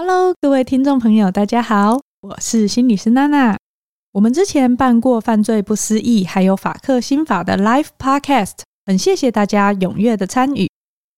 Hello， 各位听众朋友，大家好，我是心理师娜娜。我们之前办过犯罪不思议还有法克心法的 Live Podcast， 很谢谢大家踊跃的参与。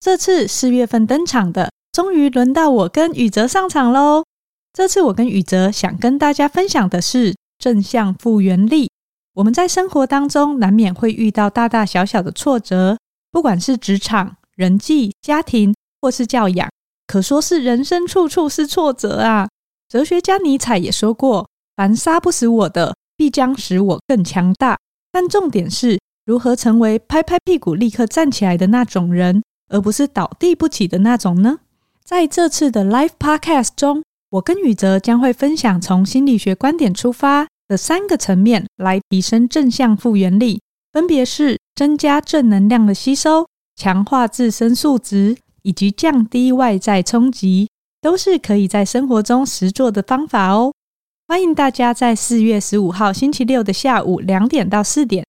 这次4月份登场的，终于轮到我跟宇哲上场咯。这次我跟宇哲想跟大家分享的是正向复原力。我们在生活当中难免会遇到大大小小的挫折，不管是职场、人际、家庭或是教养，可说是人生处处是挫折啊。哲学家尼采也说过，凡杀不死我的，必将使我更强大。但重点是如何成为拍拍屁股立刻站起来的那种人，而不是倒地不起的那种呢？在这次的 Live Podcast 中，我跟宇哲将会分享从心理学观点出发的3个层面来提升正向复原力，分别是增加正能量的吸收、强化自身素质以及降低外在冲击，都是可以在生活中实作的方法哦。欢迎大家在4月15号星期六的下午2点到4点，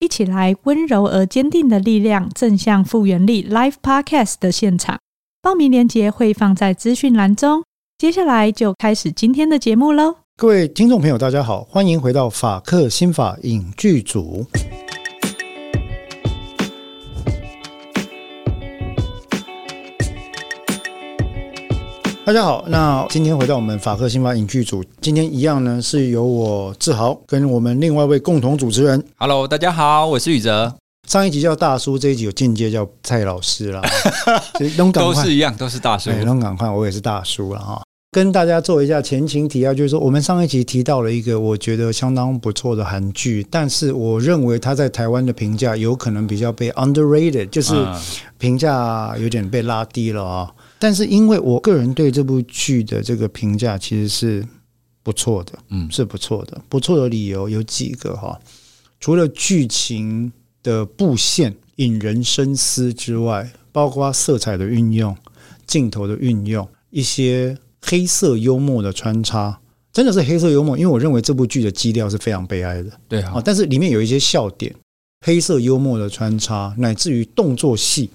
一起来温柔而坚定的力量正向复原力 Live Podcast 的现场。报名链接会放在资讯栏中。接下来就开始今天的节目咯。各位听众朋友大家好，欢迎回到法克心法影剧组。大家好，那今天回到我们法克心法影剧组，今天一样呢是由我志豪跟我们另外一位共同主持人。Hello， 大家好，我是宇哲。上一集叫大叔，这一集有进阶叫蔡老师啦。都是一样，都是大叔。对，都赶快，我也是大叔啦哈。跟大家做一下前情提要，就是说我们上一集提到了一个我觉得相当不错的韩剧，但是我认为它在台湾的评价有可能比较被 underrated， 就是评价有点被拉低了啊。但是因为我个人对这部剧的这个评价其实是不错的，是不错的。不错的理由有几个哈，除了剧情的布线引人深思之外，包括色彩的运用、镜头的运用，一些黑色幽默的穿插，真的是黑色幽默，因为我认为这部剧的基调是非常悲哀的，对啊，但是里面有一些笑点，黑色幽默的穿插，乃至于动作戏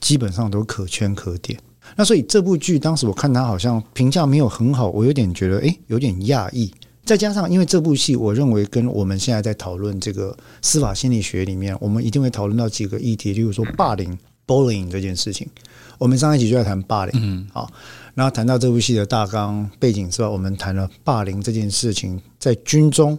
基本上都可圈可点。那所以这部剧当时我看它好像评价没有很好，我有点觉得有点讶异。再加上因为这部戏我认为跟我们现在在讨论这个司法心理学里面，我们一定会讨论到几个议题，例如说霸凌 bullying 这件事情，我们上一集就在谈霸凌，好，然后谈到这部戏的大纲背景之外，我们谈了霸凌这件事情在军中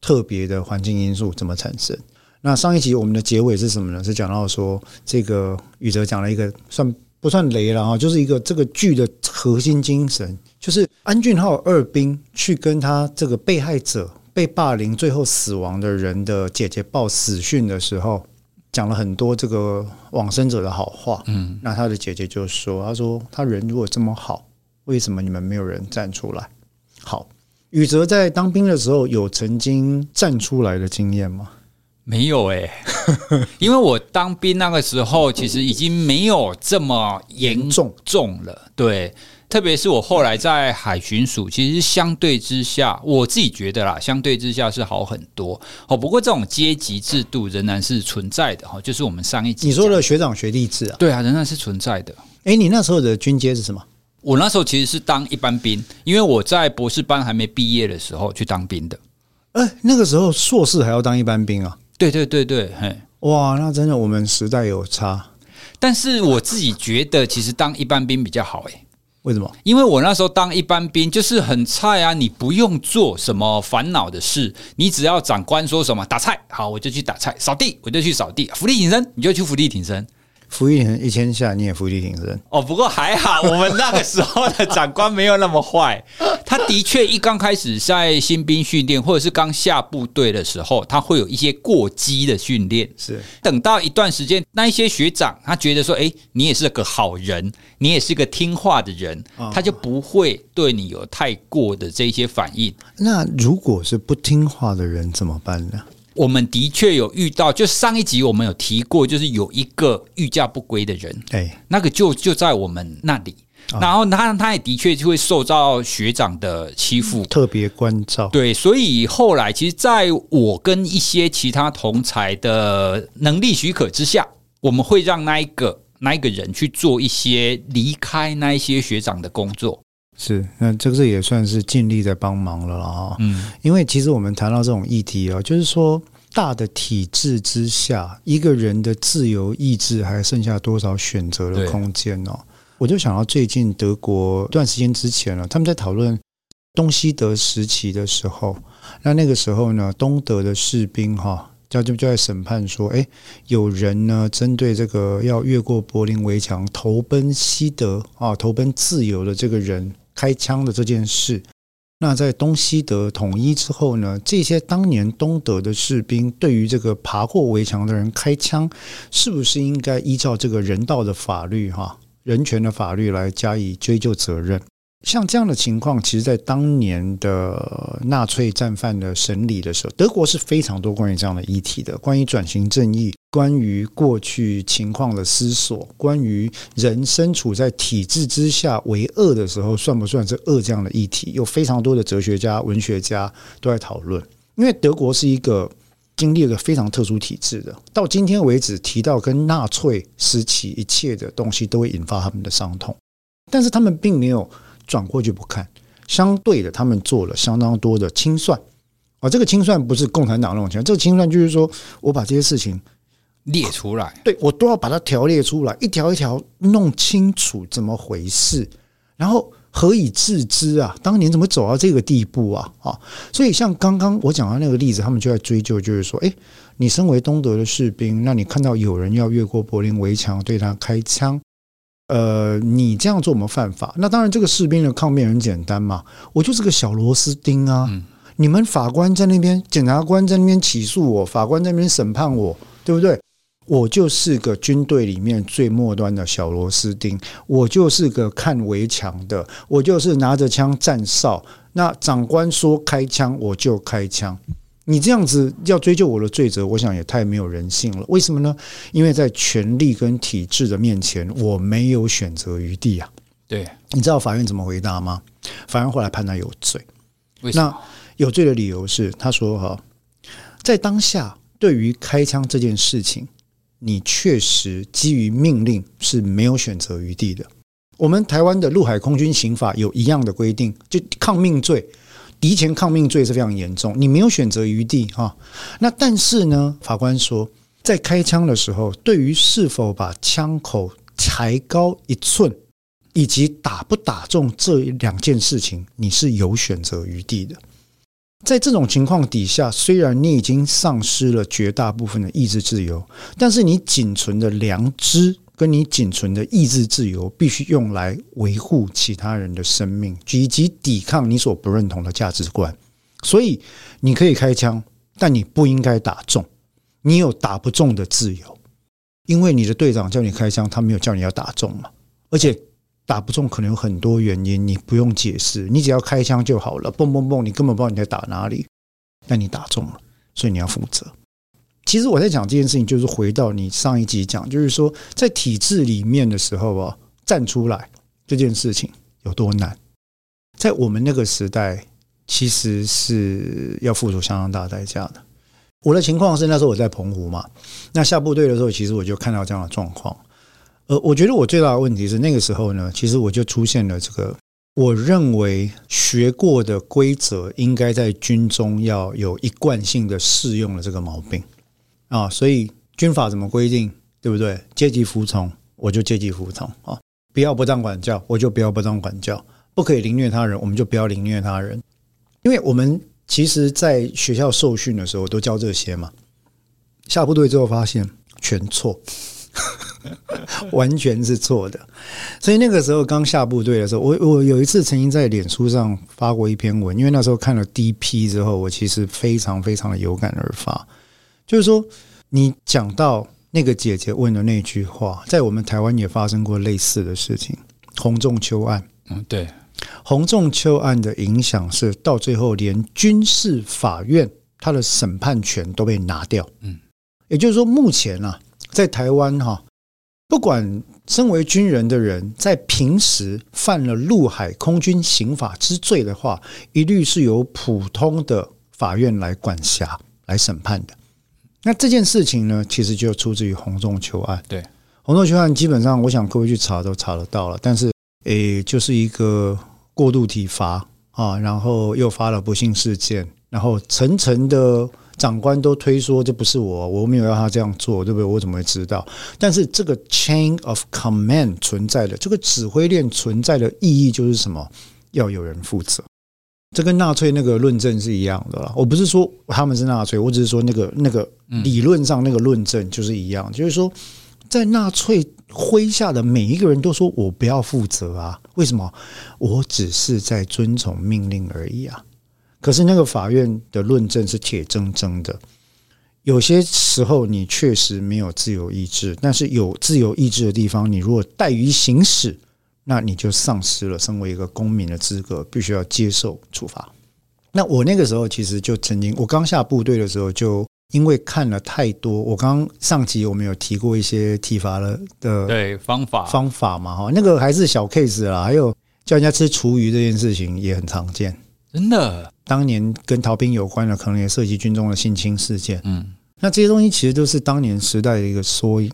特别的环境因素怎么产生。那上一集我们的结尾是什么呢？是讲到说这个宇哲讲了一个算不算雷了，就是一个这个剧的核心精神，就是安俊浩二兵去跟他这个被害者被霸凌最后死亡的人的姐姐报死讯的时候，讲了很多这个往生者的好话，那他的姐姐就说，他说他人如果这么好，为什么你们没有人站出来？好，宇哲在当兵的时候有曾经站出来的经验吗？没有因为我当兵那个时候其实已经没有这么严重了，对，特别是我后来在海巡署，其实相对之下我自己觉得啦，相对之下是好很多。不过这种阶级制度仍然是存在的，就是我们上一集你说的学长学弟制啊，对啊，仍然是存在的。你那时候的军阶是什么？我那时候其实是当一般兵，因为我在博士班还没毕业的时候去当兵的。那个时候硕士还要当一般兵啊？对对对对，哇，那真的我们时代有差。但是我自己觉得，其实当一般兵比较好为什么？因为我那时候当一般兵就是很菜啊，你不用做什么烦恼的事，你只要长官说什么打菜，好我就去打菜，扫地我就去扫地，伏地挺身你就去伏地挺身。伏地挺身1000下你也伏地挺身哦，不过还好我们那个时候的长官没有那么坏。他的确一刚开始在新兵训练或者是刚下部队的时候，他会有一些过激的训练，是等到一段时间那一些学长他觉得说你也是个好人，你也是个听话的人，他就不会对你有太过的这些反应。那如果是不听话的人怎么办呢？我们的确有遇到，就上一集我们有提过，就是有一个御驾不归的人，那个就在我们那里，然后他也的确就会受到学长的欺负，特别关照。对，所以后来其实在我跟一些其他同才的能力许可之下，我们会让那一个人去做一些离开那一些学长的工作。是，那这个也算是尽力在帮忙了啦。嗯，因为其实我们谈到这种议题啊，就是说大的体制之下，一个人的自由意志还剩下多少选择的空间哦？我就想到最近德国一段时间之前了，他们在讨论东西德时期的时候，那个时候呢，东德的士兵哈，就在审判说，哎，有人呢针对这个要越过柏林围墙投奔西德啊，投奔自由的这个人开枪的这件事。那在东西德统一之后呢，这些当年东德的士兵对于这个爬过围墙的人开枪，是不是应该依照这个人道的法律哈，人权的法律来加以追究责任？像这样的情况，其实在当年的纳粹战犯的审理的时候，德国是非常多关于这样的议题的，关于转型正义，关于过去情况的思索，关于人身处在体制之下为恶的时候算不算是恶这样的议题，有非常多的哲学家文学家都在讨论。因为德国是一个经历了非常特殊体制的，到今天为止提到跟纳粹时期一切的东西都会引发他们的伤痛，但是他们并没有转过去不看，相对的他们做了相当多的清算，这个清算不是共产党那种清算，这个清算就是说我把这些事情列出来，对，我都要把它条列出来，一条一条弄清楚怎么回事，然后何以自知啊，当年怎么走到这个地步啊，所以像刚刚我讲的那个例子，他们就在追究，就是说哎，你身为东德的士兵，那你看到有人要越过柏林围墙对他开枪你这样做有没有犯法？那当然这个士兵的抗辩很简单嘛，我就是个小螺丝钉啊，你们法官在那边，检察官在那边起诉我，法官在那边审判我，对不对？我就是个军队里面最末端的小螺丝钉，我就是个看围墙的，我就是拿着枪站哨，那长官说开枪我就开枪，你这样子要追究我的罪责，我想也太没有人性了。为什么呢？因为在权力跟体制的面前，我没有选择余地啊。对，你知道法院怎么回答吗？法院后来判他有罪。为什么？那有罪的理由是，他说哈，在当下对于开枪这件事情，你确实基于命令是没有选择余地的。我们台湾的陆海空军刑法有一样的规定，就抗命罪。敌前抗命罪是非常严重，你没有选择余地，那但是呢，法官说在开枪的时候，对于是否把枪口抬高一寸以及打不打中这两件事情，你是有选择余地的。在这种情况底下，虽然你已经丧失了绝大部分的意志自由，但是你仅存的良知跟你仅存的意志自由必须用来维护其他人的生命以及抵抗你所不认同的价值观。所以你可以开枪，但你不应该打中，你有打不中的自由，因为你的队长叫你开枪，他没有叫你要打中嘛。而且打不中可能有很多原因，你不用解释，你只要开枪就好了，蹦蹦蹦，你根本不知道你在打哪里，但你打中了，所以你要负责。其实我在讲这件事情，就是回到你上一集讲，就是说在体制里面的时候，站出来这件事情有多难，在我们那个时代其实是要付出相当大代价的。我的情况是那时候我在澎湖嘛，那下部队的时候其实我就看到这样的状况，我觉得我最大的问题是那个时候呢，其实我就出现了这个我认为学过的规则应该在军中要有一贯性的适用的这个毛病，所以军法怎么规定，对不对？阶级服从我就阶级服从，不要不当管教我就不要不当管教，不可以凌虐他人我们就不要凌虐他人。因为我们其实在学校受训的时候都教这些嘛，下部队之后发现全错完全是错的。所以那个时候刚下部队的时候， 我有一次曾经在脸书上发过一篇文，因为那时候看了 DP 之后，我其实非常非常的有感而发，就是说你讲到那个姐姐问的那句话，在我们台湾也发生过类似的事情，洪仲丘案，对，洪仲丘案的影响是到最后连军事法院他的审判权都被拿掉，也就是说目前，在台湾，不管身为军人的人在平时犯了陆海空军刑法之罪的话，一律是由普通的法院来管辖来审判的。那这件事情呢，其实就出自于洪仲丘案。对，洪仲丘案基本上我想各位去查都查得到了，但是就是一个过度体罚啊，然后诱发了不幸事件，然后层层的长官都推说这不是我，我没有要他这样做，对不对？我怎么会知道？但是这个 chain of command 存在的，这个指挥链存在的意义就是什么？要有人负责。这跟纳粹那个论证是一样的啦，我不是说他们是纳粹，我只是说那个理论上那个论证就是一样，就是说在纳粹麾下的每一个人都说我不要负责啊，为什么？我只是在遵从命令而已啊。可是那个法院的论证是铁铮铮的，有些时候你确实没有自由意志，但是有自由意志的地方，你如果怠于行使，那你就丧失了身为一个公民的资格，必须要接受处罚。那我那个时候其实就曾经，我刚下部队的时候就因为看了太多，我刚上集我们有提过一些体罚的对方法嘛，那个还是小 case 啦，还有叫人家吃厨余这件事情也很常见，真的。当年跟逃兵有关的，可能也涉及军中的性侵事件，那这些东西其实都是当年时代的一个缩影。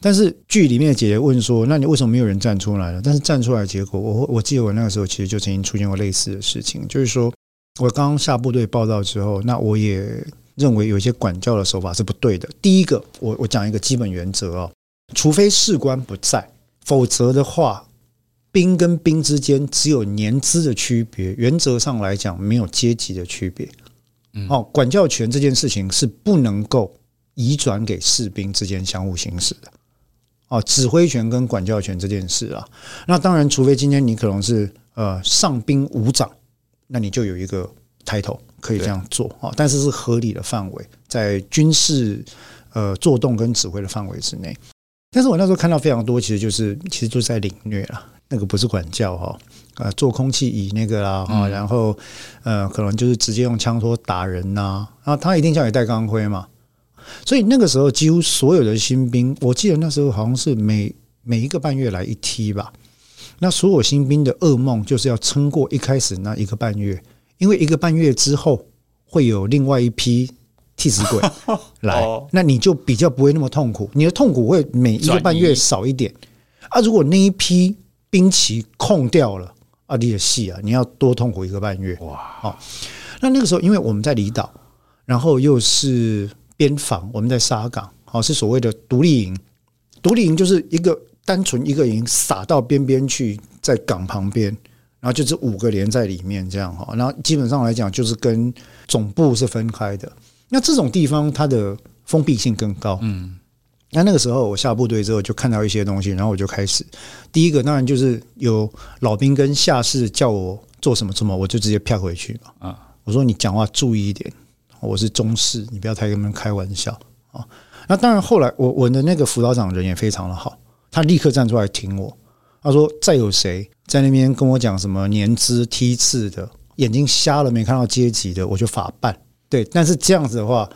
但是剧里面的姐姐问说，那你为什么没有人站出来呢？但是站出来的结果，我记得我那个时候其实就曾经出现过类似的事情，就是说我刚下部队报道之后，那我也认为有一些管教的手法是不对的。第一个，我讲一个基本原则哦，除非士官不在，否则的话，兵跟兵之间只有年资的区别，原则上来讲没有阶级的区别。管教权这件事情是不能够移转给士兵之间相互行使的。指挥权跟管教权这件事啊，那当然除非今天你可能是上兵武长，那你就有一个 title 可以这样做，但是是合理的范围，在军事作动跟指挥的范围之内。但是我那时候看到非常多，其实就是在凌虐啦，那个不是管教做空气椅那个啦，然后可能就是直接用枪托打人呐，啊他一定叫你戴钢盔嘛。所以那个时候几乎所有的新兵，我记得那时候好像是每一个半月来一梯吧，那所有新兵的噩梦就是要撑过一开始那一个半月，因为一个半月之后会有另外一批替死鬼来那你就比较不会那么痛苦，你的痛苦会每一个半月少一点啊。如果那一批兵棋空掉了啊，你的戏啊，你要多痛苦一个半月哇！那个时候因为我们在离岛，然后又是边防，我们在沙港，是所谓的独立营。独立营就是一个单纯一个营撒到边边去，在港旁边，然后就是5个连在里面这样，然后基本上来讲就是跟总部是分开的。那这种地方它的封闭性更高。那个时候我下部队之后就看到一些东西，然后我就开始，第一个当然就是有老兵跟下士叫我做什么什么，我就直接啪回去嘛。我说你讲话注意一点。我是中士，你不要太跟他们开玩笑。那当然后来我的那个辅导长人也非常的好，他立刻站出来挺我，他说再有谁在那边跟我讲什么年资梯次的，眼睛瞎了没看到阶级的，我就法办。对，但是这样子的话，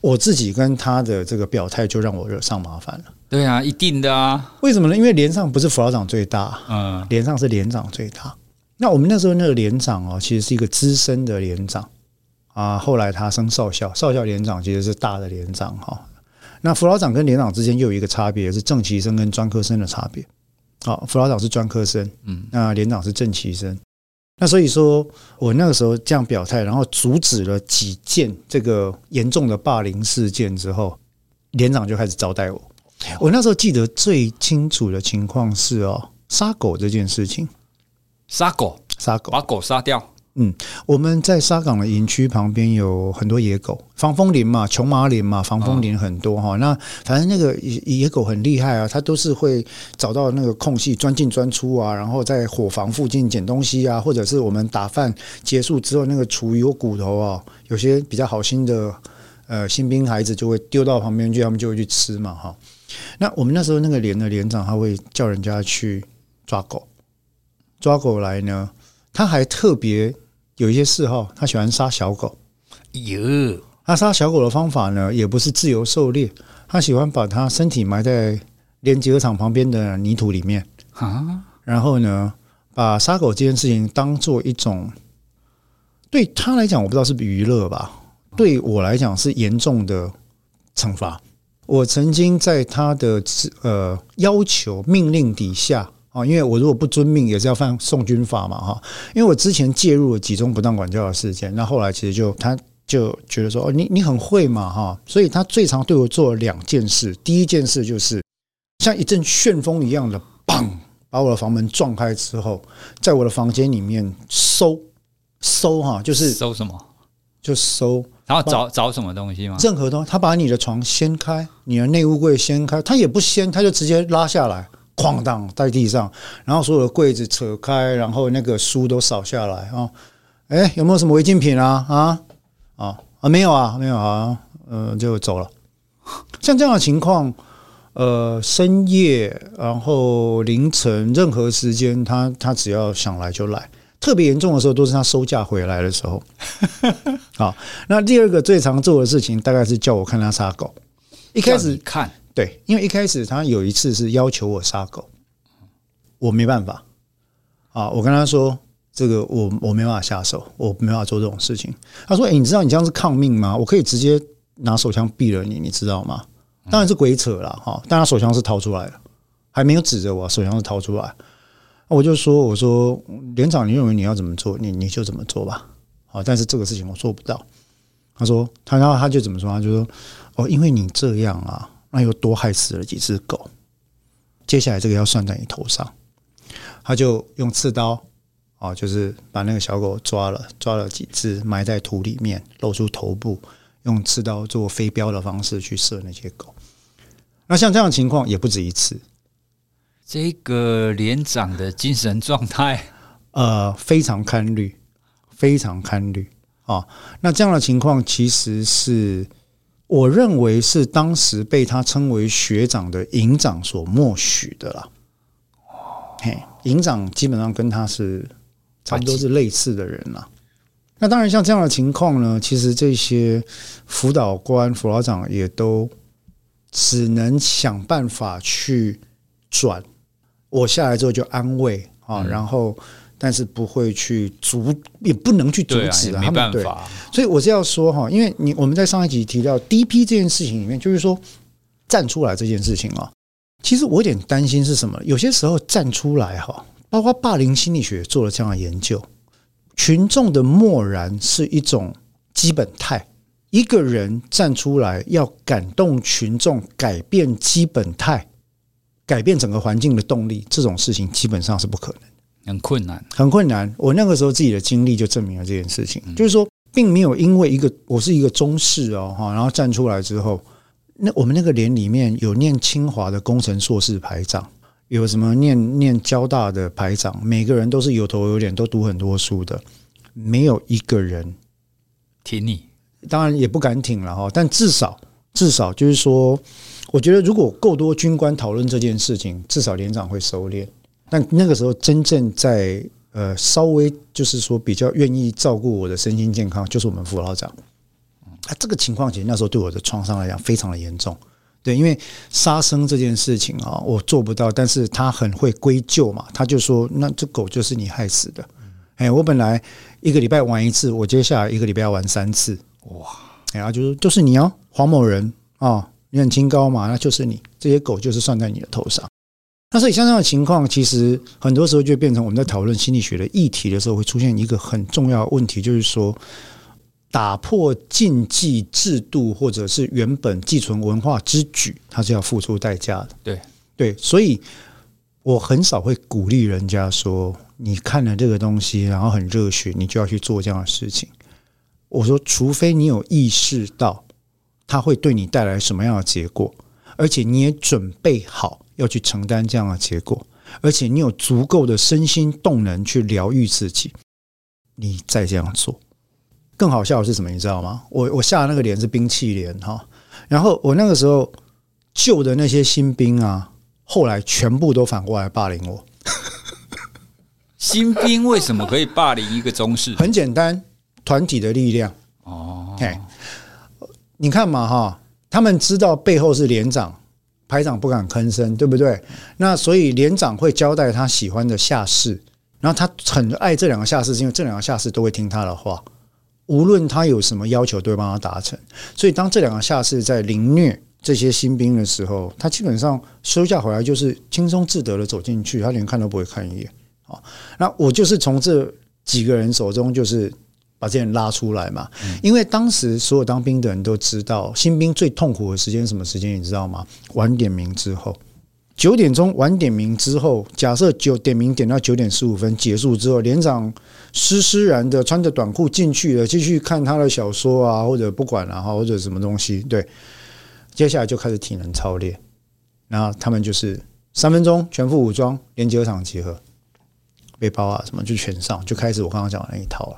我自己跟他的这个表态就让我惹上麻烦了。对啊，一定的啊。为什么呢？因为连上不是辅导长最大，连上是连长最大。那我们那时候那个连长其实是一个资深的连长啊，后来他升少校，少校连长其实是大的连长那辅导长跟连长之间又有一个差别，是正旗生跟专科生的差别。辅导长是专科生，那连长是正旗生。那所以说我那个时候这样表态，然后阻止了几件这个严重的霸凌事件之后，连长就开始招待我。我那时候记得最清楚的情况是杀狗这件事情。杀狗，把狗杀掉。我们在沙港的营区旁边有很多野狗，防风林嘛，琼麻林嘛，防风林很多那反正那个野狗很厉害啊，它都是会找到那个空隙钻进钻出啊，然后在伙房附近捡东西啊，或者是我们打饭结束之后那个厨余或骨头有些比较好心的新兵孩子就会丢到旁边去，他们就会去吃嘛那我们那时候那个连的连长他会叫人家去抓狗来呢，他还特别有一些嗜好，他喜欢杀小狗。他杀小狗的方法呢，也不是自由狩猎，他喜欢把它身体埋在连集合场旁边的泥土里面然后呢，把杀狗这件事情当做一种，对他来讲我不知道是娱乐吧，对我来讲是严重的惩罚。我曾经在他的要求命令底下因为我如果不遵命也是要犯送军法嘛，因为我之前介入了几宗不当管教的事件，那后来其实他就觉得说、哦、你很会嘛，所以他最常对我做了两件事。第一件事就是像一阵旋风一样的砰把我的房门撞开之后，在我的房间里面搜就是搜什么，就搜然后 找什么东西吗？任何东西，他把你的床掀开，你的内务柜掀开，他也不掀，他就直接拉下来哐当在地上，然后所有的柜子扯开，然后那个书都扫下来啊，哎、哦，有没有什么违禁品啊？没有啊，没有啊，就走了。像这样的情况，深夜然后凌晨任何时间，他只要想来就来。特别严重的时候都是他收假回来的时候。好，那第二个最常做的事情大概是叫我看他杀狗。一开始看。对，因为一开始他有一次是要求我杀狗，我没办法啊，我跟他说这个我没办法下手，我没办法做这种事情。他说：“你知道你这样是抗命吗？我可以直接拿手枪毙了你，你知道吗？”当然是鬼扯啦哈，但他手枪是掏出来了，还没有指着我，手枪是掏出来。我就说：“我说连长，你认为你要怎么做，你就怎么做吧。好，但是这个事情我做不到。”他说：“他就怎么说？他就说哦，因为你这样啊。”那又多害死了几只狗，接下来这个要算在你头上。他就用刺刀、哦、就是把那个小狗抓了几只，埋在土里面，露出头部，用刺刀做飞镖的方式去射那些狗。那像这样的情况也不止一次。这个连长的精神状态非常堪虑，非常堪虑、哦、那这样的情况其实是我认为是当时被他称为学长的营长所默许的啦。营长基本上跟他是差不多是类似的人啦。那当然像这样的情况呢，其实这些辅导官、辅导长也都只能想办法去转。我下来之后就安慰啊，然后但是不会去也不能去阻止了、啊，没办法。所以我是要说哈，因为我们在上一集提到 DP 这件事情里面，就是说站出来这件事情啊，其实我有点担心是什么？有些时候站出来哈，包括霸凌心理学做了这样的研究，群众的漠然是一种基本态。一个人站出来要感动群众，改变基本态，改变整个环境的动力，这种事情基本上是不可能。很困难，很困难。我那个时候自己的经历就证明了这件事情，就是说，并没有因为我是一个中士哦，然后站出来之后，那我们那个连里面有念清华的工程硕士排长，有什么念交大的排长，每个人都是有头有脸，都读很多书的，没有一个人挺你，当然也不敢挺了哈，但至少就是说，我觉得如果够多军官讨论这件事情，至少连长会收敛。但那个时候真正在稍微就是说比较愿意照顾我的身心健康，就是我们副老长。这个情况其实那时候对我的创伤来讲非常的严重，对，因为杀生这件事情啊，我做不到，但是他很会归咎嘛，他就说那这狗就是你害死的。哎，我本来一个礼拜玩一次，我接下来一个礼拜要玩3次，哇！然后就是你哦，黄某人啊、哦，你很清高嘛，那就是你，这些狗就是算在你的头上。那所以像这样的情况，其实很多时候就变成我们在讨论心理学的议题的时候，会出现一个很重要的问题，就是说打破禁忌制度或者是原本寄存文化之举，它是要付出代价的。对对，所以我很少会鼓励人家说，你看了这个东西，然后很热血，你就要去做这样的事情。我说，除非你有意识到它会对你带来什么样的结果，而且你也准备好。要去承担这样的结果，而且你有足够的身心动能去疗愈自己，你再这样做。更好笑的是什么你知道吗？我下的那个连是兵器连，然后我那个时候救的那些新兵啊，后来全部都反过来霸凌我。新兵为什么可以霸凌一个中士？很简单，团体的力量哦。你看嘛哈，他们知道背后是连长排长不敢吭声，对不对？那所以连长会交代他喜欢的下士，然后他很爱这两个下士，因为这两个下士都会听他的话，无论他有什么要求都会帮他达成。所以当这两个下士在凌虐这些新兵的时候，他基本上休假回来就是轻松自得的走进去，他连看都不会看一眼。好，那我就是从这几个人手中就是把这些人拉出来嘛，因为当时所有当兵的人都知道新兵最痛苦的时间是什么时间，你知道吗？晚点名之后，9点钟晚点名之后，假设9点名点到9点15分结束之后，连长施施然的穿着短裤进去了，继续看他的小说啊，或者不管啊，或者什么东西，对，接下来就开始体能操练，然后他们就是3分钟全副武装，连结合场集合，背包啊什么就全上，就开始我刚刚讲的那一套了。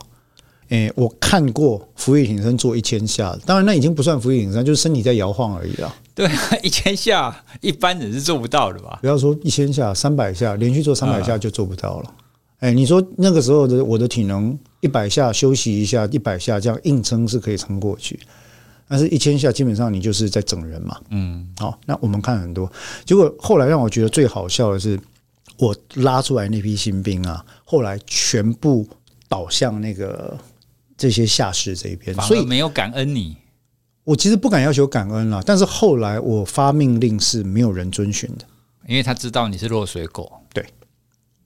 我看过伏地挺身做1000下，当然那已经不算伏地挺身，就是身体在摇晃而已啦。对啊，1000下一般人是做不到的吧？不要说1000下，300下，连续做300下就做不到了。你说那个时候的我的体能100下休息一下，100下这样硬撑是可以撑过去，但是1000下基本上你就是在整人嘛。嗯，好，那我们看很多，结果后来让我觉得最好笑的是，我拉出来那批新兵啊，后来全部倒向那个。这些下士这一边，所以没有感恩你。我其实不敢要求感恩啦，但是后来我发命令是没有人遵循的，因为他知道你是落水狗。对，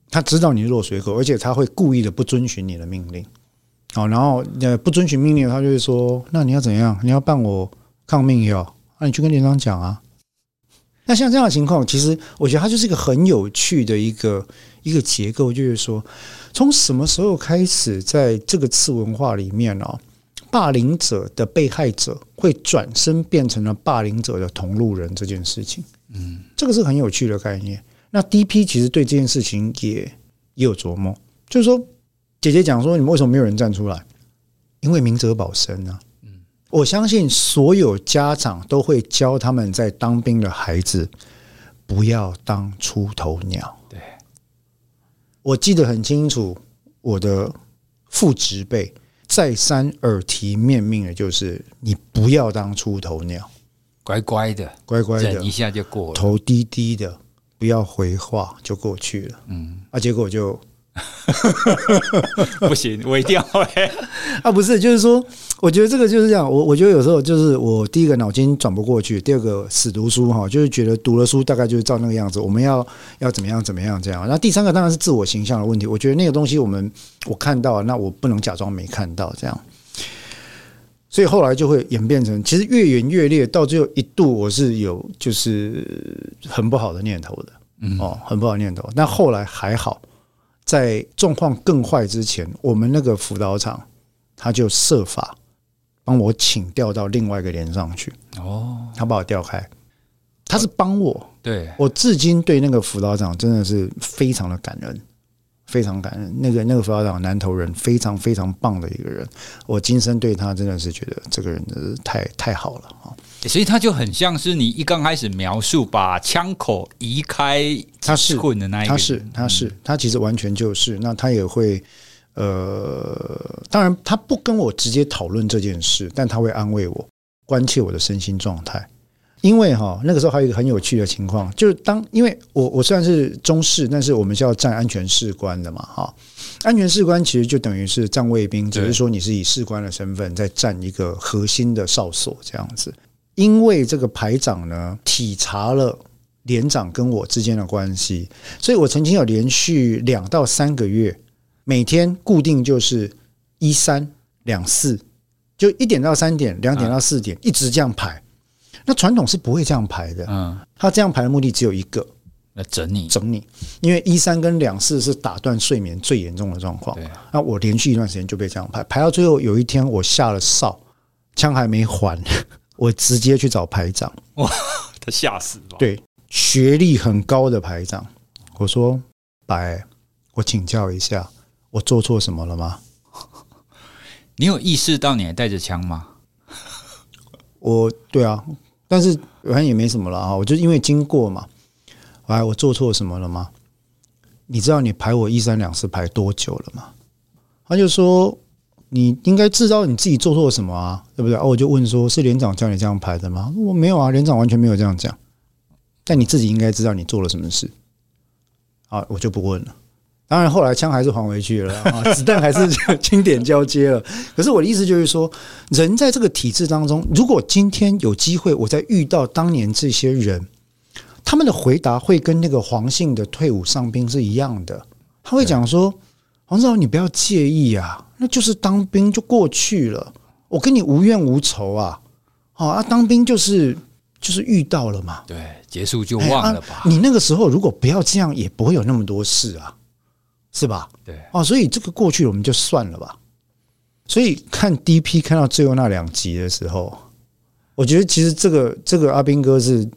他知道你是落水狗，而且他会故意的不遵循你的命令。好，然后不遵循命令，他就会说：“那你要怎样？你要办我抗命哟？那你去跟连长讲啊。”那像这样的情况，其实我觉得它就是一个很有趣的一个结构，就是说从什么时候开始，在这个次文化里面哦，霸凌者的被害者会转身变成了霸凌者的同路人这件事情，这个是很有趣的概念。那 DP 其实对这件事情也有琢磨，就是说姐姐讲说你们为什么没有人站出来？因为明哲保身啊。我相信所有家长都会教他们在当兵的孩子不要当出头鸟。对，我记得很清楚，我的父执辈再三耳提面命的就是你不要当出头鸟，乖乖的忍一下就过了，头低低的，不要回话就过去了。结果就不行，我一定要不是，就是说我觉得这个就是这样，我觉得有时候就是我第一个脑筋转不过去，第二个死读书哈，就是觉得读了书大概就是照那个样子，我们要怎么样这样。那第三个当然是自我形象的问题，我觉得那个东西我看到，那我不能假装没看到这样。所以后来就会演变成，其实越演越烈，到最后一度我是有就是很不好的念头的，很不好的念头。但后来还好。在状况更坏之前，我们那个辅导长他就设法帮我请调到另外一个连上去。他把我调开，他是帮我。对，我至今对那个辅导长真的是非常的感恩，非常感恩。那个辅导长南投人，非常非常棒的一个人，我今生对他真的是觉得这个人真是太好了。所以他就很像是你一刚开始描述把枪口移开棍的那一个人，他其实完全就是。那他也会当然他不跟我直接讨论这件事，但他会安慰我，关切我的身心状态。因为那个时候还有一个很有趣的情况，就是因为我虽然是中士，但是我们是要站安全士官的嘛，安全士官其实就等于是站卫兵，只是说你是以士官的身份在站一个核心的哨所这样子。因为这个排长呢体察了连长跟我之间的关系，所以我曾经有连续2到3个月，每天固定就是13、24，就1点到3点，2点到4点，一直这样排。那传统是不会这样排的，他这样排的目的只有一个，整你，因为13跟24是打断睡眠最严重的状况。那我连续一段时间就被这样排，排到最后有一天我下了哨，枪还没还，我直接去找排长。哇，他吓死了。对，学历很高的排长，我说：“白，我请教一下，我做错什么了吗？”你有意识到你还带着枪吗？对啊，但是反正也没什么了啊，我就因为经过嘛。哎，我做错什么了吗？你知道你排我13、24排多久了吗？他就说。你应该知道你自己做错什么啊，对不对？我就问说，是连长叫你这样排的吗？我没有啊，连长完全没有这样讲。但你自己应该知道你做了什么事。我就不问了。当然后来枪还是还回去了啊，子弹还是经典交接了。可是我的意思就是说，人在这个体制当中，如果今天有机会我再遇到当年这些人，他们的回答会跟那个黄姓的退伍上兵是一样的。他会讲说，黄志豪你不要介意啊，那就是当兵就过去了，我跟你无怨无仇啊，啊当兵就是遇到了嘛，对，结束就忘了吧，你那个时候如果不要这样也不会有那么多事啊，是吧？对啊，所以这个过去我们就算了吧。所以看 DP 看到最后那两集的时候，我觉得其实这个阿兵哥是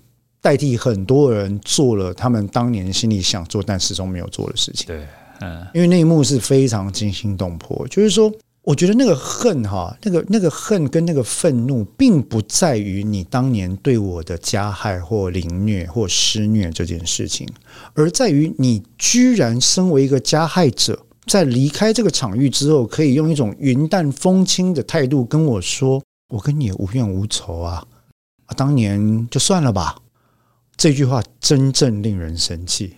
代替很多人做了他们当年心里想做但始终没有做的事情。对，嗯，因为那一幕是非常惊心动魄。就是说，我觉得那个恨哈，那个恨跟那个愤怒，并不在于你当年对我的加害或凌虐或施虐这件事情，而在于你居然身为一个加害者，在离开这个场域之后，可以用一种云淡风轻的态度跟我说：“我跟你也无怨无仇啊，啊，当年就算了吧。”这句话真正令人生气。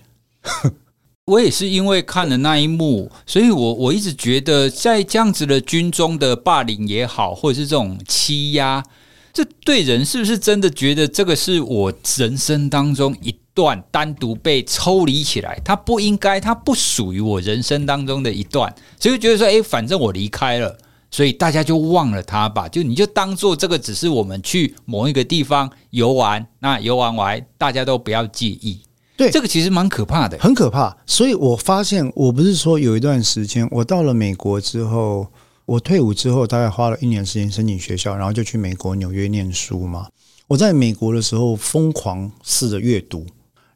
我也是因为看了那一幕，所以我一直觉得在这样子的军中的霸凌也好，或者是这种欺压，这对人是不是真的觉得这个是我人生当中一段单独被抽离起来，它不应该，它不属于我人生当中的一段，所以觉得说，哎，反正我离开了，所以大家就忘了它吧，就你就当做这个只是我们去某一个地方游玩，那游玩完大家都不要介意。对，这个其实蛮可怕的，很可怕。所以我发现，我不是说有一段时间，我到了美国之后，我退伍之后大概花了1年时间申请学校，然后就去美国纽约念书嘛。我在美国的时候疯狂试着阅读，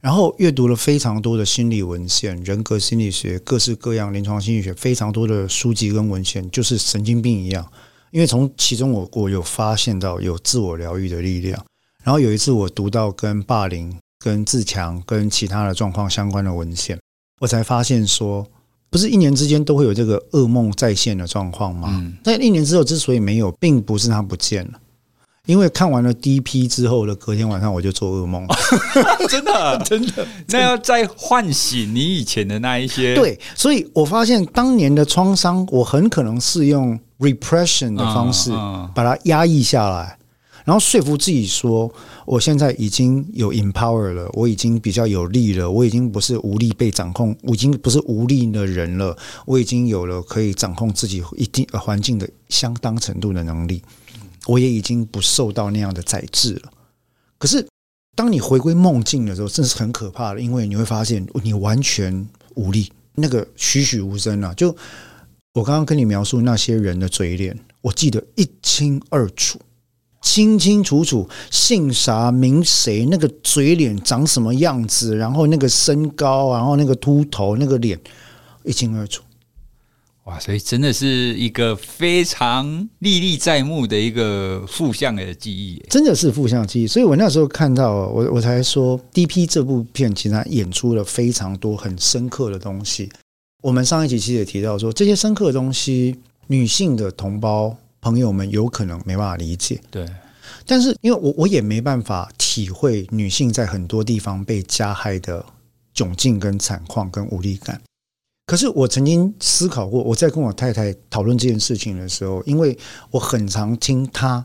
然后阅读了非常多的心理文献，人格心理学，各式各样临床心理学，非常多的书籍跟文献，就是神经病一样。因为从其中我有发现到有自我疗愈的力量。然后有一次我读到跟霸凌跟自强跟其他的状况相关的文献，我才发现说，不是1年之间都会有这个噩梦再现的状况吗？但1年之后之所以没有，并不是它不见了，因为看完了 DP 之后的隔天晚上我就做噩梦了。真的真的，那要再唤醒你以前的那一些。对，所以我发现当年的创伤，我很可能是用 repression 的方式把它压抑下来，然后说服自己说，我现在已经有 empower 了，我已经比较有力了，我已经不是无力被掌控，我已经不是无力的人了，我已经有了可以掌控自己一定环境的相当程度的能力，我也已经不受到那样的宰制了。可是当你回归梦境的时候，真是很可怕的，因为你会发现你完全无力，那个栩栩如生啊！就我刚刚跟你描述那些人的嘴脸，我记得一清二楚。清清楚楚，姓啥名谁，那个嘴脸长什么样子，然后那个身高，然后那个秃头，那个脸一清二楚。哇，所以真的是一个非常历历在目的一个负向的记忆，真的是负向记忆。所以我那时候看到，我才说 DP 这部片其实它演出了非常多很深刻的东西。我们上一集其实也提到说，这些深刻的东西，女性的同胞朋友们有可能没办法理解，对。但是因为我也没办法体会女性在很多地方被加害的窘境跟惨况跟无力感。可是我曾经思考过，我在跟我太太讨论这件事情的时候，因为我很常听她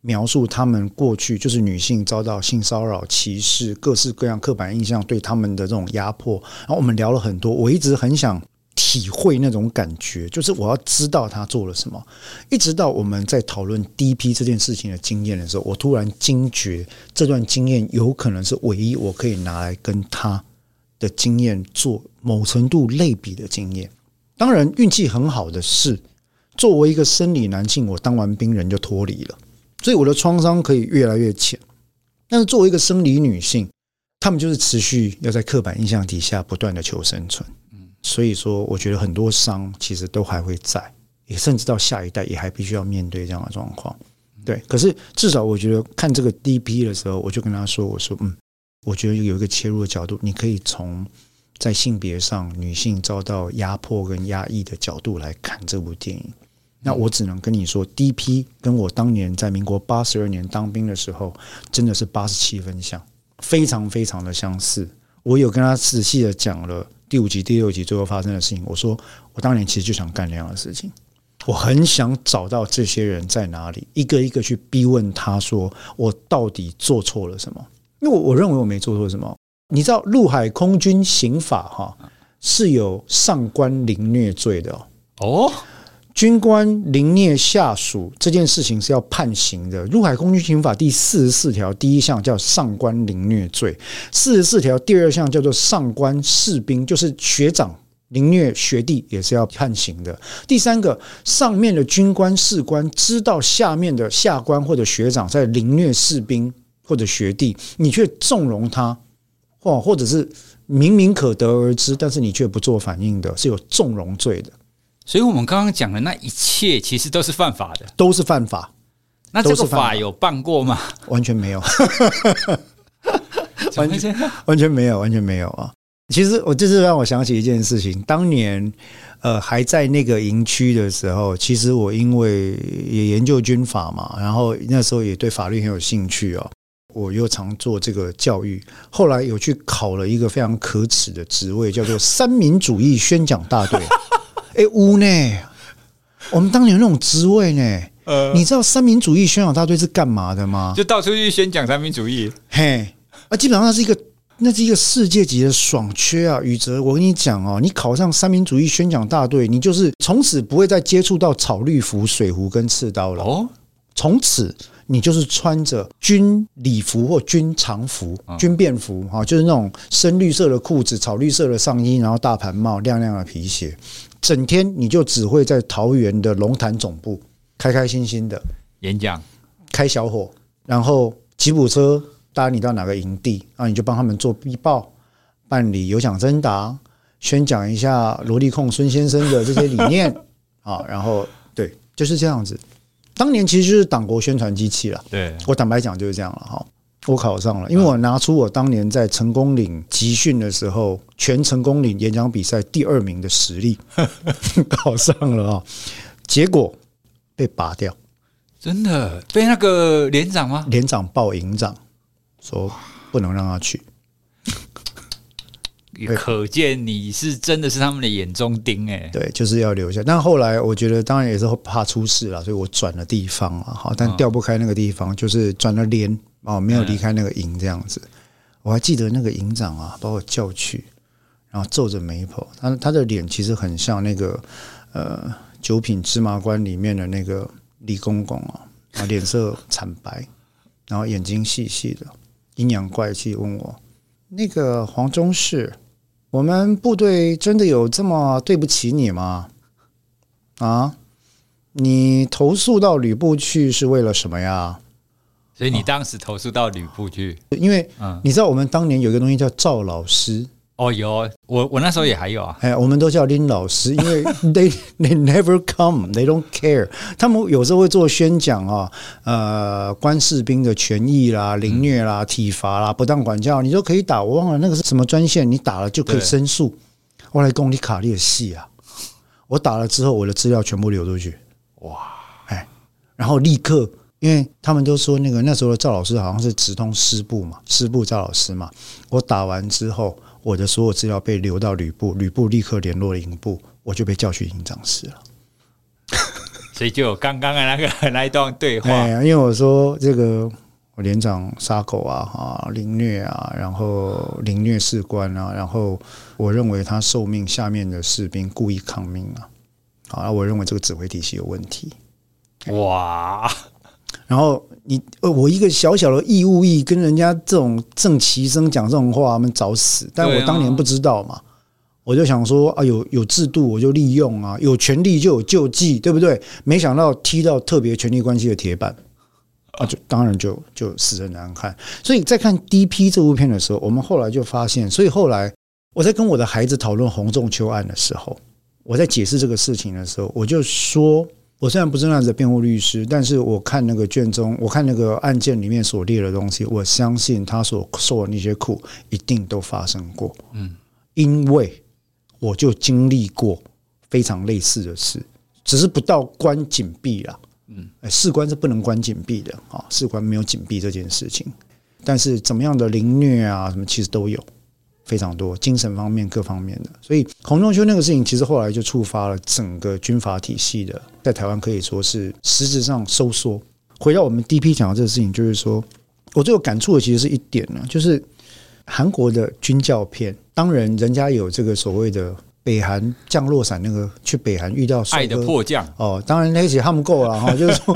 描述她们过去就是女性遭到性骚扰、歧视、各式各样刻板印象对她们的这种压迫，然后我们聊了很多，我一直很想体会那种感觉，就是我要知道他做了什么。一直到我们在讨论 DP 这件事情的经验的时候，我突然惊觉这段经验有可能是唯一我可以拿来跟他的经验做某程度类比的经验。当然运气很好的是，作为一个生理男性，我当完兵人就脱离了，所以我的创伤可以越来越浅。但是作为一个生理女性，她们就是持续要在刻板印象底下不断的求生存，所以说我觉得很多伤其实都还会在，也甚至到下一代也还必须要面对这样的状况。对，可是至少我觉得看这个 DP 的时候，我就跟他说，我说我觉得有一个切入的角度，你可以从在性别上女性遭到压迫跟压抑的角度来看这部电影。那我只能跟你说， DP 跟我当年在民国82年当兵的时候真的是87分像，非常非常的相似。我有跟他仔细的讲了第五集、第六集最后发生的事情。我说，我当年其实就想干那样的事情，我很想找到这些人在哪里，一个一个去逼问他说，我到底做错了什么？因为我认为我没做错什么。你知道陆海空军刑法哈是有上官凌虐罪的哦。军官凌虐下属这件事情是要判刑的，陆海空军刑法第44条第一项叫上官凌虐罪，44条第二项叫做上官士兵，就是学长凌虐学弟也是要判刑的。第三个，上面的军官士官知道下面的下官或者学长在凌虐士兵或者学弟，你却纵容他，或者是明明可得而知但是你却不做反应的，是有纵容罪的。所以我们刚刚讲的那一切其实都是犯法的，都是犯法。那这个法有办过吗？完全没有完全没有啊！其实我这是让我想起一件事情，当年还在那个营区的时候，其实我因为也研究军法嘛，然后那时候也对法律很有兴趣哦，我又常做这个教育，后来有去考了一个非常可耻的职位，叫做三民主义宣讲大队哎，有呢，我们当年有那种职位呢。你知道三民主义宣讲大队是干嘛的吗？就到处去宣讲三民主义。嘿，啊，基本上那是一个世界级的爽缺啊！宇哲，我跟你讲哦，你考上三民主义宣讲大队，你就是从此不会再接触到草绿服、水壶跟刺刀了。哦，从此你就是穿着军礼服或军常服、军便服，就是那种深绿色的裤子、草绿色的上衣，然后大盘帽、亮亮的皮鞋。整天你就只会在桃园的龙潭总部开开心心的演讲、开小火，然后吉普车搭你到哪个营地，然后你就帮他们做壁报、办理有奖征答、宣讲一下萝莉控孙先生的这些理念啊，然后对，就是这样子。当年其实就是党国宣传机器了。对，我坦白讲就是这样了哈。我考上了，因为我拿出我当年在成功岭集训的时候，全成功岭演讲比赛第二名的实力考上了哦，结果被拔掉。真的被那个连长吗？连长报营长说不能让他去。可见你是真的是他们的眼中钉哎、欸，对，就是要留下。但后来我觉得，当然也是怕出事了，所以我转了地方了，但调不开那个地方，就是转了连哦，没有离开那个营这样子。我还记得那个营长啊，把我叫去，然后皱着眉头，他的脸其实很像那个九品芝麻官里面的那个李公公啊，啊，脸色惨白，然后眼睛细细的，阴阳怪气，问我那个黄中士。我们部队真的有这么对不起你吗？啊，你投诉到旅部去是为了什么呀？所以你当时投诉到旅部去，因为你知道我们当年有一个东西叫赵老师哦，有我那时候也还有啊，哎，我们都叫林老师，因为 they never come, they don't care。他们有时候会做宣讲啊、关士兵的权益啦、凌虐啦、体罚啦、不当管教，你都可以打。我忘了那个是什么专线，你打了就可以申诉。我来攻你卡列戏啊！我打了之后，我的资料全部流出去，哇，哎，然后立刻。因为他们都说那时候的赵老师好像是直通师部嘛，师部赵老师嘛。我打完之后，我的所有资料被流到旅部，旅部立刻联络营部，我就被叫去营长室了。所以就有刚刚的那一段对话、哎，因为我说这个我连长杀狗啊、凌虐啊，然后凌虐士官啊，然后我认为他受命下面的士兵故意抗命啊，好，我认为这个指挥体系有问题。哇！然后我一个小小的义务役跟人家这种正旗生讲这种话，他们找死。但我当年不知道嘛，我就想说啊，有制度我就利用啊，有权利就有救济，对不对？没想到踢到特别权力关系的铁板啊，就当然就死人难看。所以在看 DP 这部片的时候，我们后来就发现，所以后来我在跟我的孩子讨论洪仲丘案的时候，我在解释这个事情的时候，我就说。我虽然不是那样子的辩护律师，但是我看那个卷宗，我看那个案件里面所列的东西，我相信他所受的那些苦一定都发生过。嗯，因为我就经历过非常类似的事，只是不到关禁闭啦。嗯，士官是不能关禁闭的啊，士官没有禁闭这件事情。但是怎么样的凌虐啊，什么其实都有。非常多，精神方面各方面的。所以洪仲丘那个事情其实后来就触发了整个军阀体系的，在台湾可以说是实质上收缩。回到我们 DP 讲的这个事情，就是说我最有感触的其实是一点呢，就是韩国的军教片，当然人家有这个所谓的北韩降落伞，那个去北韩遇到爱的迫降哦，当然那些他们够了哈，就是说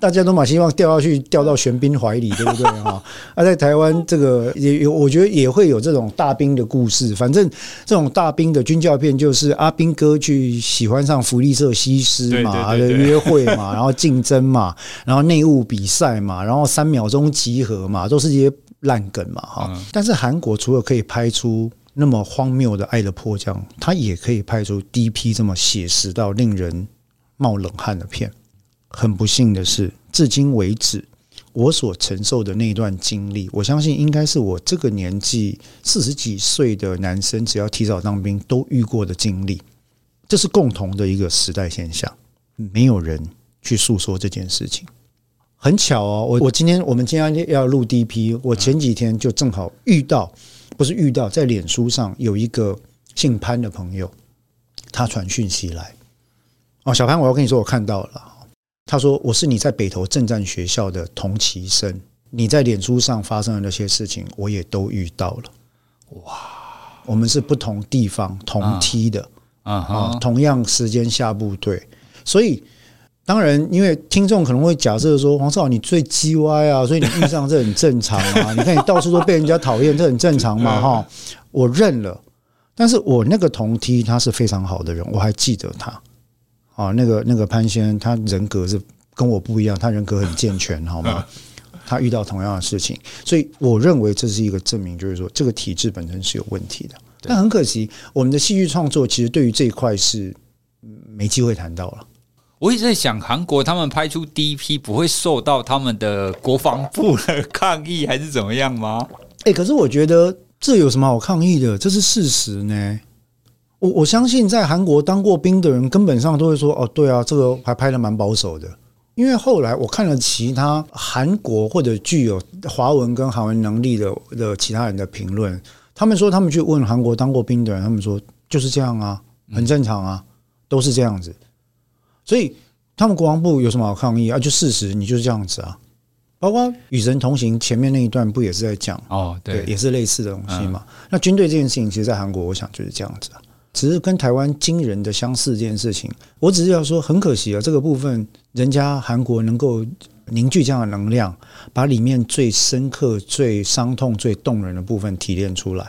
大家都蛮希望掉下去，掉到玄彬怀里，对不对哈？啊，在台湾这个也有，我觉得也会有这种大兵的故事。反正这种大兵的军教片就是阿兵哥去喜欢上福利社西施嘛，对对对对，约会嘛，然后竞争嘛，然后内务比赛嘛，然后3秒钟集合嘛，都是一些烂梗嘛哈。但是韩国除了可以拍出那么荒谬的爱的迫降，他也可以拍出 DP 这么写实到令人冒冷汗的片。很不幸的是，至今为止我所承受的那段经历，我相信应该是我这个年纪40几岁的男生只要提早当兵都遇过的经历。这是共同的一个时代现象，没有人去诉说这件事情。很巧哦，我们今天要录 DP， 我前几天就正好遇到，不是遇到，在脸书上有一个姓潘的朋友，他传讯息来，哦，小潘，我要跟你说我看到了。他说我是你在北投政战学校的同期生，你在脸书上发生的那些事情我也都遇到了。哇，我们是不同地方同梯的，同样时间下部队。所以当然因为听众可能会假设说，黄少豪你最GY啊，所以你遇上这很正常啊，你看你到处都被人家讨厌，这很正常嘛哈。我认了，但是我那个同梯他是非常好的人，我还记得他哦，那个潘先生，他人格是跟我不一样，他人格很健全，好吗？他遇到同样的事情，所以我认为这是一个证明，就是说这个体制本身是有问题的。但很可惜，我们的戏剧创作其实对于这一块是没机会谈到了。我一直在想，韩国他们拍出DP不会受到他们的国防部的抗议还是怎么样吗？欸，可是我觉得这有什么好抗议的？这是事实呢。我相信在韩国当过兵的人根本上都会说，哦，对啊，这个还拍得蛮保守的。因为后来我看了其他韩国或者具有华文跟韩文能力 的其他人的评论，他们说他们去问韩国当过兵的人，他们说就是这样啊，很正常啊，都是这样子。所以他们国防部有什么好抗议啊？就事实，你就是这样子啊。包括《与神同行》前面那一段不也是在讲哦， 对，也是类似的东西嘛。那军队这件事情，其实在韩国我想就是这样子啊。只是跟台湾惊人的相似这件事情，我只是要说很可惜啊，这个部分人家韩国能够凝聚这样的能量，把里面最深刻、最伤痛、最动人的部分提炼出来，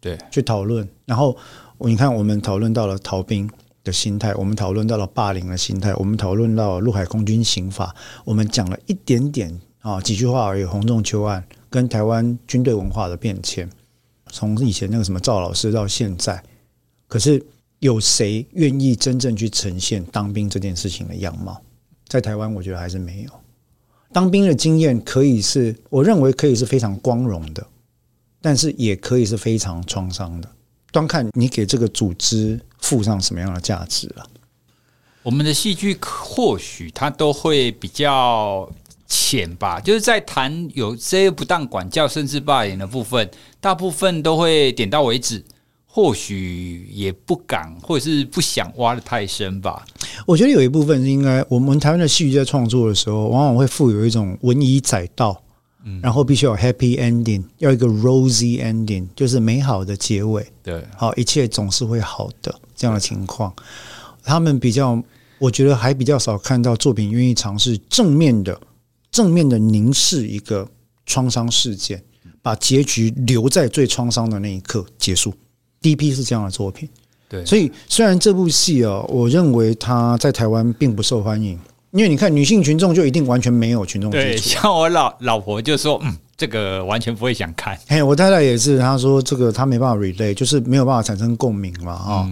对，去讨论。然后你看，我们讨论到了逃兵的心态，我们讨论到了霸凌的心态，我们讨论到了陆海空军刑法，我们讲了一点点啊，几句话而已。洪仲丘案跟台湾军队文化的变迁，从以前那个什么赵老师到现在。可是有谁愿意真正去呈现当兵这件事情的样貌？在台湾我觉得还是没有。当兵的经验可以是，我认为可以是非常光荣的，但是也可以是非常创伤的，端看你给这个组织附上什么样的价值了。我们的戏剧或许它都会比较浅吧，就是在谈有这些不当管教甚至霸凌的部分，大部分都会点到为止，或许也不敢或者是不想挖得太深吧。我觉得有一部分是应该我们台湾的戏剧在创作的时候往往会附有一种文以载道，然后必须有 happy ending， 要一个 rosy ending， 就是美好的结尾，对，好，一切总是会好的，这样的情况他们比较，我觉得还比较少看到作品愿意尝试正面的凝视一个创伤事件，把结局留在最创伤的那一刻结束。DP 是这样的作品，对，所以虽然这部戏哦，我认为它在台湾并不受欢迎，因为你看女性群众就一定完全没有群众基础。对，像我老婆就说，这个完全不会想看。嘿，我太太也是，她说这个她没办法 relate， 就是没有办法产生共鸣嘛，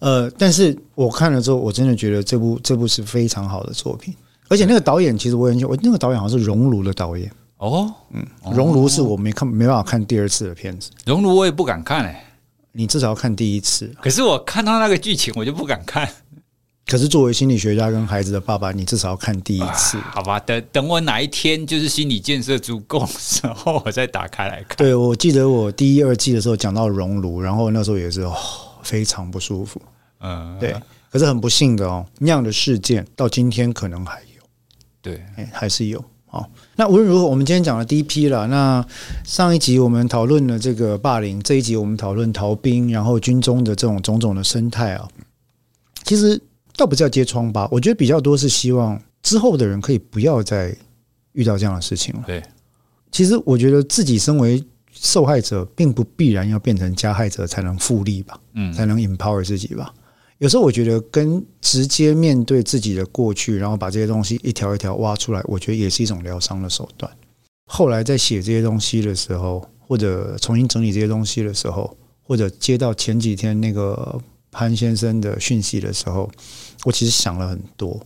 哦，但是我看了之后，我真的觉得这部是非常好的作品，而且那个导演其实我很喜欢，那个导演好像是熔炉的导演哦，熔炉是我没办法看第二次的片子，熔炉我也不敢看。你至少要看第一次。可是我看到那个剧情我就不敢看。可是作为心理学家跟孩子的爸爸，你至少要看第一次。好吧，等我哪一天就是心理建设足够的时候，我再打开来看。对，我记得我第一二季的时候讲到熔炉，然后那时候也是、哦、非常不舒服。对。可是很不幸的哦，那样的事件到今天可能还有。对，还是有。好，那无论如何，我们今天讲了 DP 啦。那上一集我们讨论了这个霸凌，这一集我们讨论逃兵，然后军中的这种种种的生态啊。其实倒不是要揭疮疤，我觉得比较多是希望之后的人可以不要再遇到这样的事情了。对，其实我觉得自己身为受害者，并不必然要变成加害者才能复利吧，才能 empower 自己吧。有时候我觉得跟直接面对自己的过去，然后把这些东西一条一条挖出来，我觉得也是一种疗伤的手段。后来在写这些东西的时候，或者重新整理这些东西的时候，或者接到前几天那个潘先生的讯息的时候，我其实想了很多。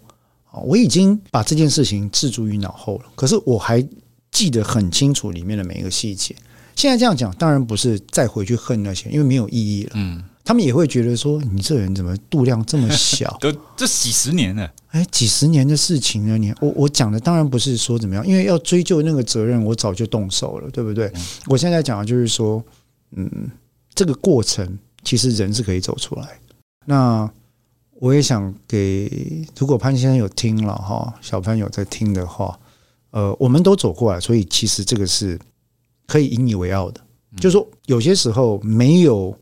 我已经把这件事情置诸于脑后了，可是我还记得很清楚里面的每一个细节。现在这样讲当然不是再回去恨那些，因为没有意义了。他们也会觉得说，你这人怎么度量这么小？这几十年了，几十年的事情了。我讲的当然不是说怎么样，因为要追究那个责任，我早就动手了，对不对？我现在讲的就是说，这个过程其实人是可以走出来。那我也想给，如果潘先生有听了哈，小潘有在听的话，我们都走过来，所以其实这个是可以引以为傲的。就是说，有些时候没有。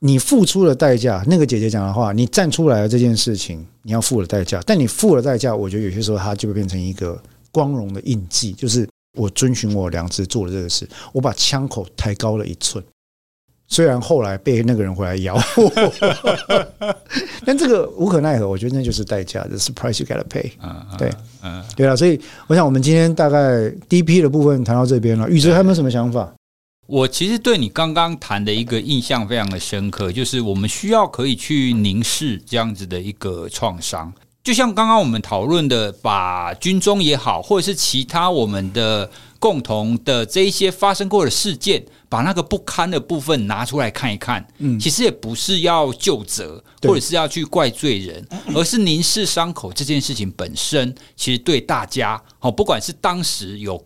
你付出了代价，那个姐姐讲的话，你站出来的这件事情，你要付了代价。但你付了代价，我觉得有些时候它就会变成一个光荣的印记，就是我遵循我良知做了这个事，我把枪口抬高了1寸。虽然后来被那个人回来咬我，但这个无可奈何，我觉得那就是代价， That's the price you gotta pay。 对啦，所以我想我们今天大概 DP 的部分谈到这边了。宇哲还有没有什么想法？我其实对你刚刚谈的一个印象非常的深刻，就是我们需要可以去凝视这样子的一个创伤。就像刚刚我们讨论的，把军中也好，或者是其他我们的共同的这一些发生过的事件，把那个不堪的部分拿出来看一看。其实也不是要究责，或者是要去怪罪人，而是凝视伤口这件事情本身，其实对大家，不管是当时有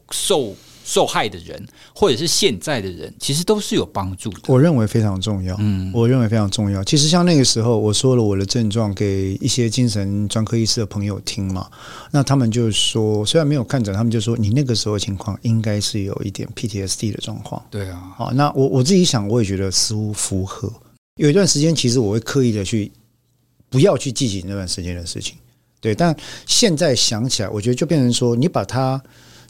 受害的人，或者是现在的人，其实都是有帮助的。我认为非常重要。我认为非常重要。其实像那个时候，我说了我的症状给一些精神专科医师的朋友听嘛，那他们就说，虽然没有看诊，他们就说你那个时候的情况应该是有一点 PTSD 的状况。对啊。好，那我自己想，我也觉得似乎符合。有一段时间，其实我会刻意的去不要去记起那段时间的事情。对，但现在想起来，我觉得就变成说，你把它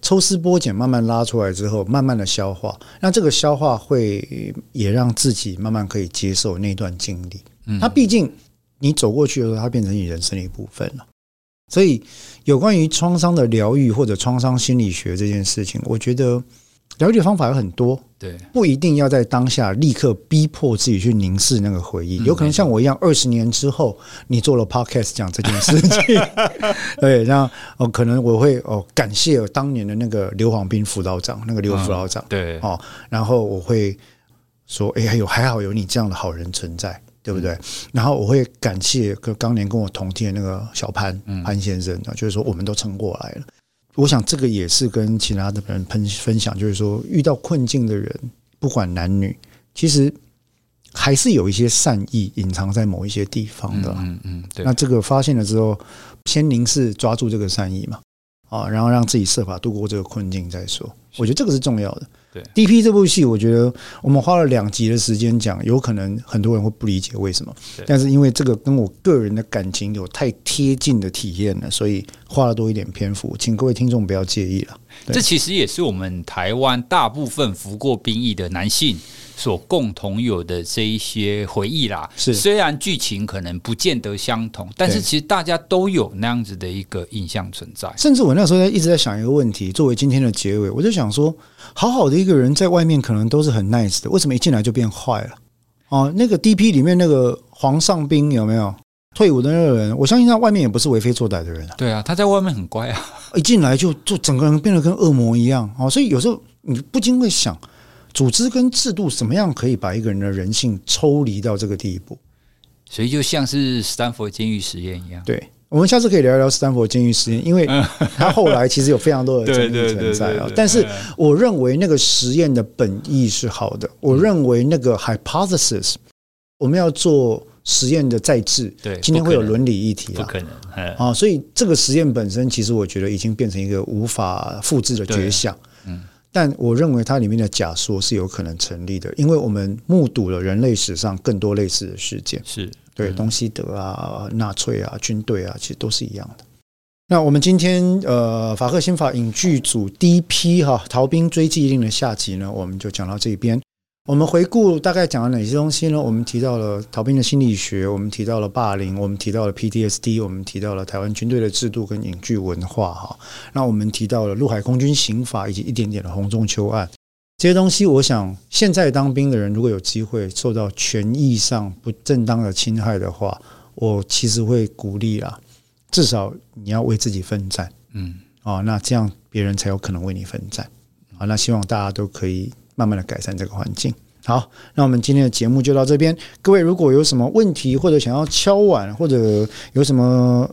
抽丝剥茧慢慢拉出来之后，慢慢的消化，那这个消化会也让自己慢慢可以接受那段经历。它毕竟你走过去的时候，它变成你人生的一部分了。所以有关于创伤的疗愈或者创伤心理学这件事情，我觉得疗愈的方法有很多，对，不一定要在当下立刻逼迫自己去凝视那个回忆。有可能像我一样，20年之后你做了 podcast 讲这件事情，对，那可能我会感谢当年的那个刘晃斌辅导长，那个刘辅导长，对，然后我会说，还好有你这样的好人存在，对不对？然后我会感谢当年跟我同梯的那个小潘，潘先生，就是说我们都撑过来了。我想这个也是跟其他的人分享，就是说遇到困境的人，不管男女，其实还是有一些善意隐藏在某一些地方的。对。那这个发现了之后，先凝视抓住这个善意嘛，然后让自己设法度过这个困境再说。我觉得这个是重要的。对。DP 这部戏，我觉得我们花了2集的时间讲，有可能很多人会不理解为什么，但是因为这个跟我个人的感情有太贴近的体验了，所以花了多一点篇幅，请各位听众不要介意了。这其实也是我们台湾大部分服过兵役的男性所共同有的这一些回忆啦。虽然剧情可能不见得相同，但是其实大家都有那样子的一个印象存在。甚至我那时候一直在想一个问题，作为今天的结尾，我就想说，好好的一个人在外面可能都是很 nice 的，为什么一进来就变坏了？那个 DP 里面那个黄尚兵有没有？退伍的那个人，我相信他外面也不是为非作歹的人啊。对啊，他在外面很乖啊，一进来就整个人变得跟恶魔一样。所以有时候你不禁会想，组织跟制度怎么样可以把一个人的人性抽离到这个地步？所以就像是斯坦福监狱实验一样。对，我们下次可以聊一聊斯坦福监狱实验，因为它后来其实有非常多的争议存在啊。但是我认为那个实验的本意是好的，我认为那个 hypothesis， 我们要做实验的再制，对，今天会有伦理议题啊，不可能，啊，所以这个实验本身其实我觉得已经变成一个无法复制的绝响。嗯，但我认为它里面的假说是有可能成立的，因为我们目睹了人类史上更多类似的事件，是对东西德啊、纳粹啊、军队啊，其实都是一样的。那我们今天法克新法影剧组 DP 哈逃兵追缉令的下集呢，我们就讲到这边。我们回顾大概讲了哪些东西呢？我们提到了逃兵的心理学，我们提到了霸凌，我们提到了 PTSD， 我们提到了台湾军队的制度跟影剧文化哈。那我们提到了陆海空军刑法以及一点点的红中秋案这些东西。我想现在当兵的人如果有机会受到权益上不正当的侵害的话，我其实会鼓励啦，至少你要为自己奋战，嗯，哦，那这样别人才有可能为你奋战啊。那希望大家都可以慢慢的改善这个环境。好，那我们今天的节目就到这边。各位如果有什么问题，或者想要敲碗，或者有什么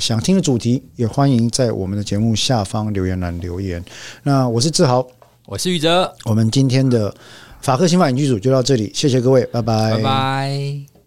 想听的主题，也欢迎在我们的节目下方留言栏留言。那我是志豪，我是宇哲，我们今天的法克新法影剧组就到这里，谢谢各位，拜拜，拜拜。